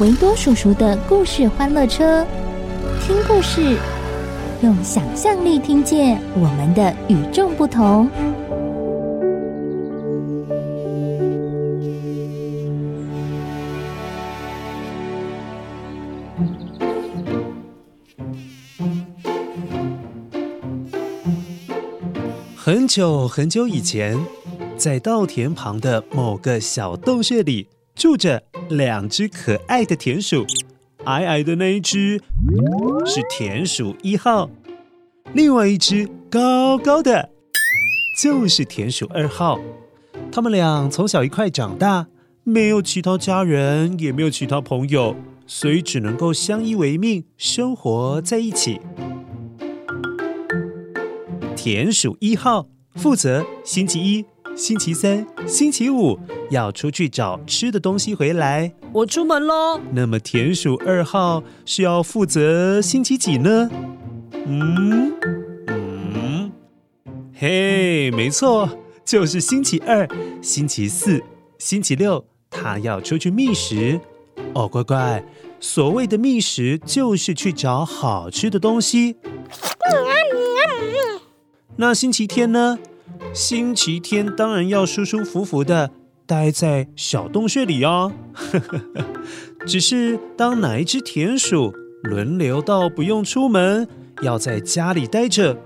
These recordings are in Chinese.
维多叔叔的故事欢乐车，听故事，用想象力听见我们的与众不同。很久很久以前，在稻田旁的某个小洞穴里，住着两只可爱的田鼠。矮矮的那一只是田鼠1号，另外一只高高的就是田鼠2号。他们俩从小一块长大，没有其他家人，也没有其他朋友，所以只能够相依为命，生活在一起。田鼠1号负责星期一、星期3、星期5要出去找吃的东西回来。我出门咯。那么田鼠2号是要负责星期几呢？嘿，没错，就是星期2、星期4、星期6，他要出去觅食。哦，乖乖，所谓的觅食就是去找好吃的东西。那星期天呢？星期天当然要舒舒服服的待在小洞穴里哦。只是当哪一只田鼠轮流到不用出门，要在家里待着，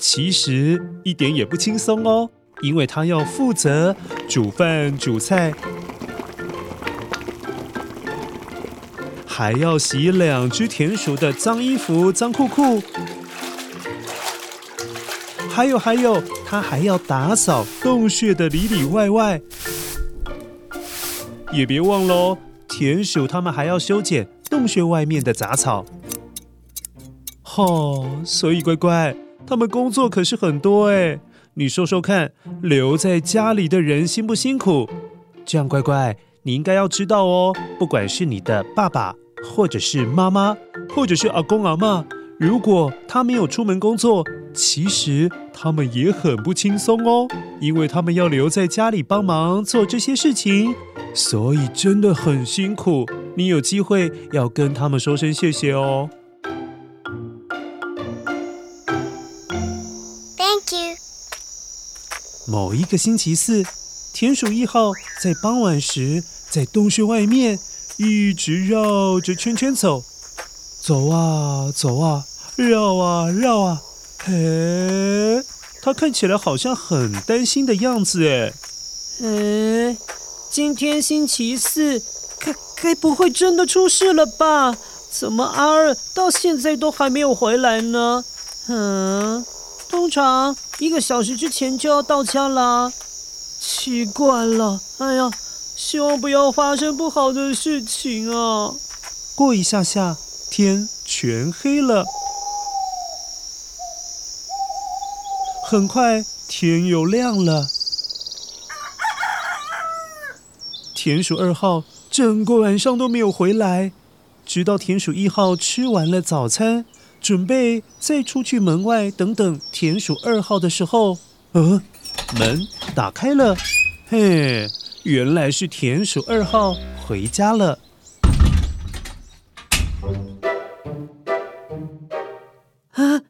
其实一点也不轻松哦，因为它要负责煮饭煮菜，还要洗两只田鼠的脏衣服脏裤裤，还有，他还要打扫洞穴的里里外外，也别忘了哦，田鼠他们还要修剪洞穴外面的杂草。哦，所以乖乖，他们工作可是很多哎。你说说看，留在家里的人辛不辛苦？这样乖乖，你应该要知道哦，不管是你的爸爸，或者是妈妈，或者是阿公阿嬷，如果他没有出门工作，其实他们也很不轻松哦，因为他们要留在家里帮忙做这些事情，所以真的很辛苦。你有机会要跟他们说声谢谢哦。 Thank you。 某一个星期4，田鼠1号在傍晚时在洞穴外面一直绕着圈圈走，走啊走啊，绕啊绕啊。嘿，他看起来好像很担心的样子哎。今天星期4，该不会真的出事了吧？怎么阿二到现在都还没有回来呢？通常1个小时之前就要到家啦。奇怪了，哎呀，希望不要发生不好的事情啊！过一下下，天全黑了。很快天又亮了，田鼠2号整个晚上都没有回来，直到田鼠1号吃完了早餐，准备再出去门外等等田鼠2号的时候，门打开了。嘿，原来是田鼠2号回家了。2，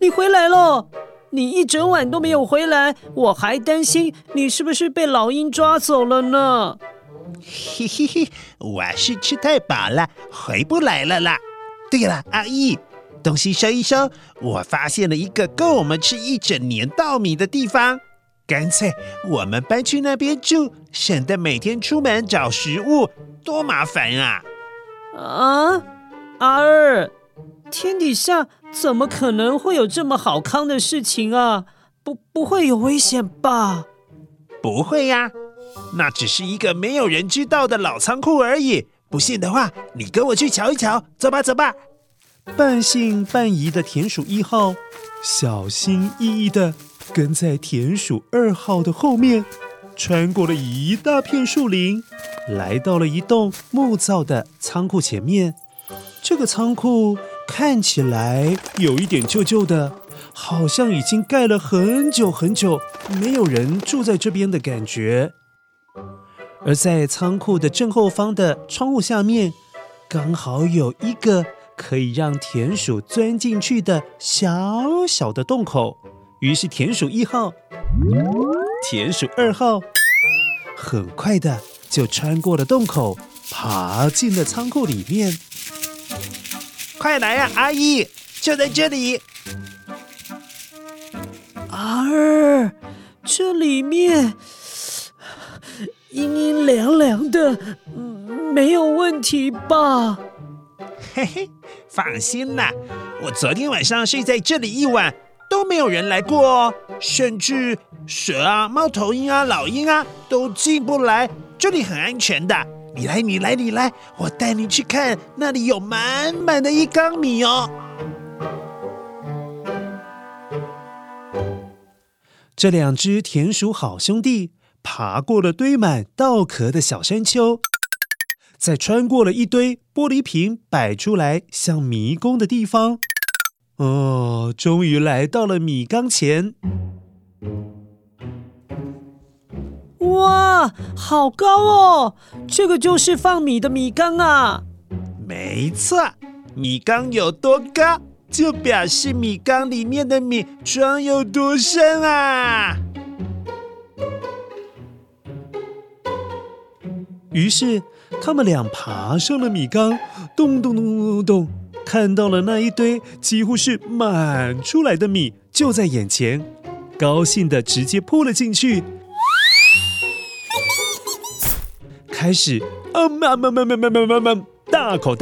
你回来了！你一整晚都没有回来，我还担心你是不是被老鹰抓走了呢。嘿嘿嘿，我是吃太饱了，回不来了啦。对了，阿姨，东西收一收，我发现了一个够我们吃一整年稻米的地方。干脆我们搬去那边住，省得每天出门找食物，多麻烦啊！啊，阿二，天底下怎么可能会有这么好康的事情啊？不会有危险吧？不会呀，那只是一个没有人知道的老仓库而已。不信的话，你跟我去瞧一瞧。走吧，走吧。半信半疑的田鼠一号，小心翼翼的跟在田鼠二号的后面，穿过了一大片树林，来到了一栋木造的仓库前面。这个仓库看起来有一点旧旧的，好像已经盖了很久很久，没有人住在这边的感觉。而在仓库的正后方的窗户下面，刚好有一个可以让田鼠钻进去的小小的洞口。于是田鼠一号、田鼠二号很快的就穿过了洞口，爬进了仓库里面。快来啊，阿姨，就在这里！阿二，这里面阴阴凉凉的，没有问题吧？嘿嘿，放心啦，我昨天晚上睡在这里一晚，都没有人来过哦，甚至蛇啊、猫头鹰啊、老鹰啊都进不来，这里很安全的。你来，你来，你来，我带你去看，那里有满满的一缸米哦。这两只田鼠好兄弟爬过了堆满稻壳的小山丘，再穿过了一堆玻璃瓶摆出来像迷宫的地方，哦，终于来到了米缸前。哇，好高哦！这个就是放米的米缸啊。没错，米缸有多高，就表示米缸里面的米装有多深啊。于是他们俩爬上了米缸，咚咚咚咚咚，看到了那一堆几乎是满出来的米就在眼前，高兴的直接扑了进去，开始大口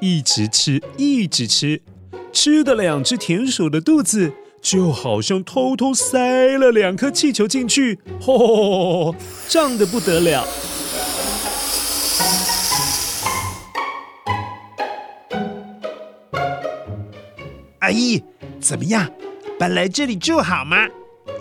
一直吃，吃的两只田鼠的肚子就好像偷偷塞了两颗气球进去，吼，胀得不得了。阿姨，怎么样？搬来这里住好吗？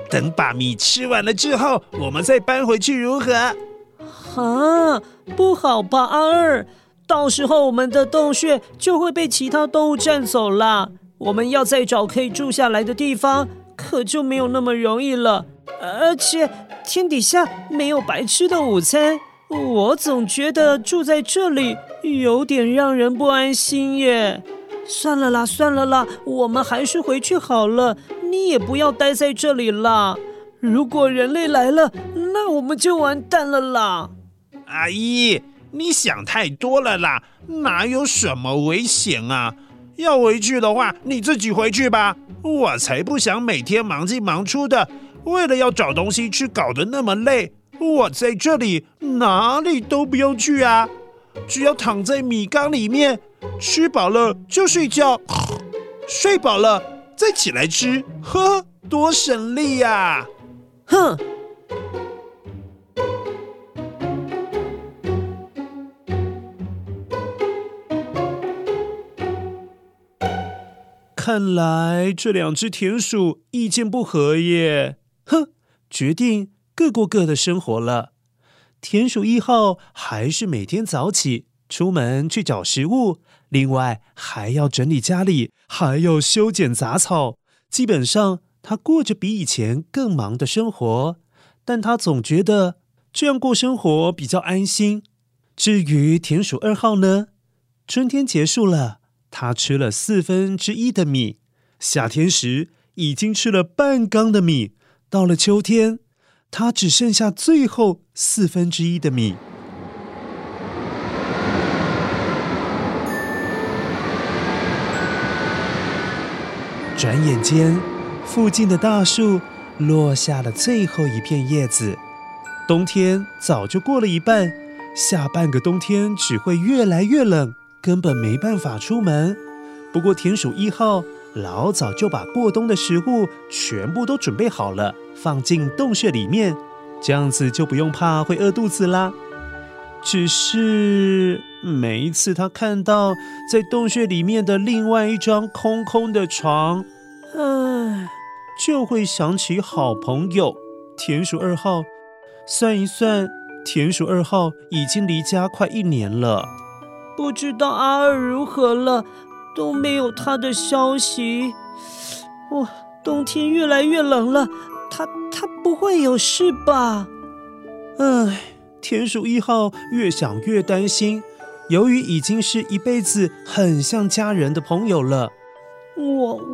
等把米吃完了之后，我们再搬回去如何？啊，不好吧，阿二！到时候我们的洞穴就会被其他动物占走了。我们要再找可以住下来的地方，可就没有那么容易了。而且天底下没有白吃的午餐，我总觉得住在这里有点让人不安心耶。算了啦，我们还是回去好了，你也不要待在这里啦。如果人类来了，那我们就完蛋了啦。阿姨，你想太多了啦，哪有什么危险啊？要回去的话，你自己回去吧，我才不想每天忙进忙出的，为了要找东西去搞得那么累。我在这里哪里都不用去啊，只要躺在米缸里面，吃饱了就睡觉，睡饱了再起来吃，呵，多省力呀！哼！看来这两只田鼠意见不合耶，哼，决定各过各的生活了。田鼠一号还是每天早起出门去找食物，另外还要整理家里，还要修剪杂草，基本上他过着比以前更忙的生活，但他总觉得这样过生活比较安心。至于田鼠二号呢，春天结束了，他吃了1/4的米，夏天时已经吃了半缸的米，到了秋天他只剩下最后1/4的米，转眼间，附近的大树落下了最后一片叶子。冬天早就过了一半，下半个冬天只会越来越冷，根本没办法出门。不过田鼠1号老早就把过冬的食物全部都准备好了，放进洞穴里面，这样子就不用怕会饿肚子啦。只是每一次他看到在洞穴里面的另外一张空空的床，就会想起好朋友田鼠2号。算一算，田鼠2号已经离家快1年了，不知道阿二如何了，都没有他的消息。冬天越来越冷了，他不会有事吧？田鼠1号越想越担心，由于已经是一辈子很像家人的朋友了。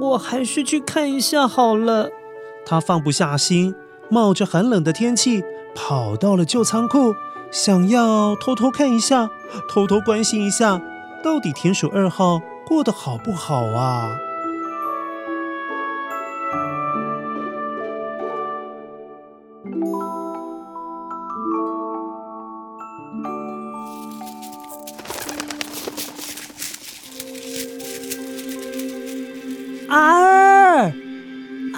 我还是去看一下好了。他放不下心，冒着寒冷的天气跑到了旧仓库，想要偷偷看一下，偷偷关心一下，到底田鼠2号过得好不好啊？阿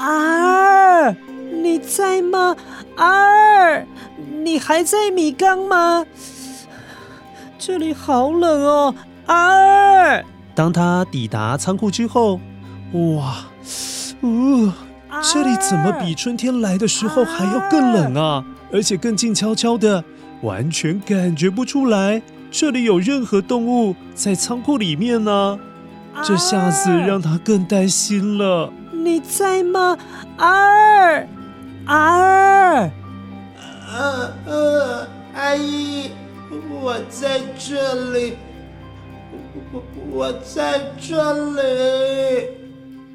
二，你在吗？阿二，你还在米缸吗？这里好冷哦，阿二。当他抵达仓库之后，这里怎么比春天来的时候还要更冷啊？而且更静悄悄的，完全感觉不出来这里有任何动物在仓库里面呢。这下子让他更担心了。你在吗？阿二，阿姨，我在这里，我在这里。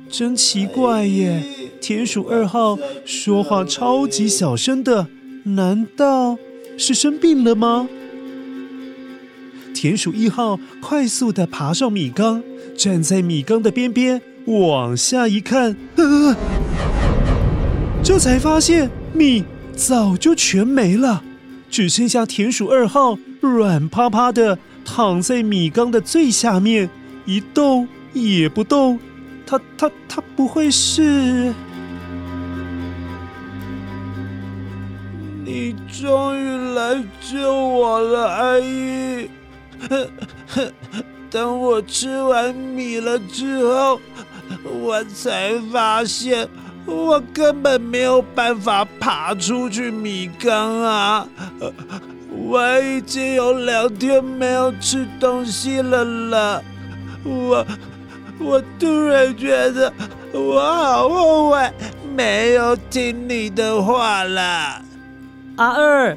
真奇怪耶，田鼠2号说话超级小声的，难道是生病了吗？田鼠1号快速地爬上米缸，站在米缸的边边往下一看，这才发现米早就全没了，只剩下田鼠2号软趴趴的躺在米缸的最下面，一动也不动。他不会是……你终于来救我了，阿姨。等我吃完米了之后，我才发现我根本没有办法爬出去米缸啊！我已经有2天没有吃东西了了。我突然觉得我好后悔没有听你的话啦。阿二，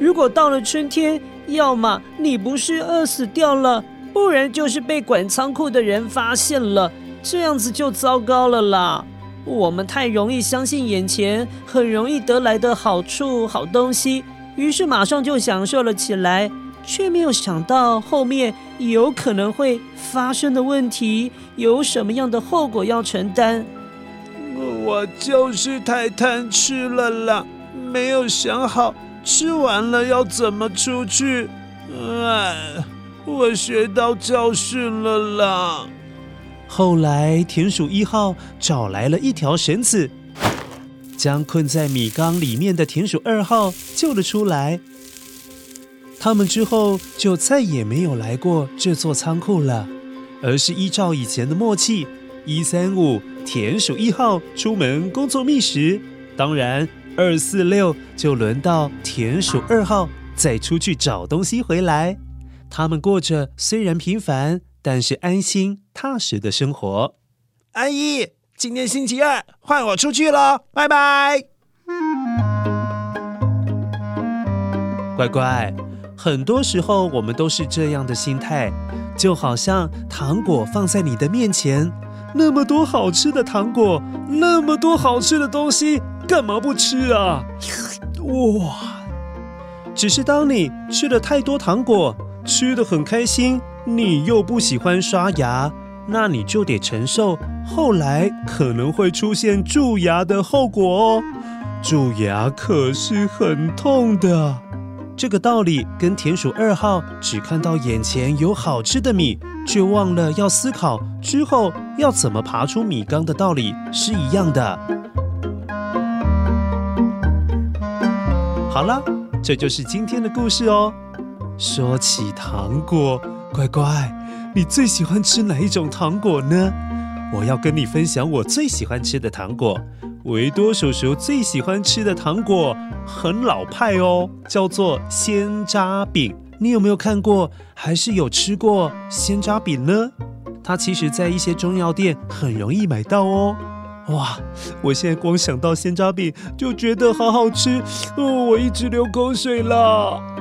如果到了春天，要么你不是饿死掉了，不然就是被管仓库的人发现了，这样子就糟糕了啦。我们太容易相信眼前很容易得来的好处好东西，于是马上就享受了起来，却没有想到后面有可能会发生的问题，有什么样的后果要承担。我就是太贪吃了啦，没有想好吃完了要怎么出去。我学到教训了啦。后来田鼠1号找来了一条绳子，将困在米缸里面的田鼠2号救了出来。他们之后就再也没有来过这座仓库了，而是依照以前的默契，135田鼠1号出门工作觅食，当然246就轮到田鼠2号再出去找东西回来。他们过着虽然平凡，但是安心踏实的生活。阿姨，今天星期2，换我出去了，拜拜。乖乖，很多时候我们都是这样的心态，就好像糖果放在你的面前，那么多好吃的糖果，那么多好吃的东西，干嘛不吃啊？只是当你吃了太多糖果，吃得很开心，你又不喜欢刷牙，那你就得承受后来可能会出现蛀牙的后果哦。蛀牙可是很痛的。这个道理跟田鼠二号只看到眼前有好吃的米，却忘了要思考之后要怎么爬出米缸的道理是一样的。好啦，这就是今天的故事哦。说起糖果，乖乖，你最喜欢吃哪一种糖果呢？我要跟你分享我最喜欢吃的糖果。维多叔叔最喜欢吃的糖果很老派哦，叫做鲜渣饼。你有没有看过，还是有吃过鲜渣饼呢？它其实在一些中药店很容易买到哦。哇，我现在光想到鲜渣饼就觉得好好吃，我一直流口水了。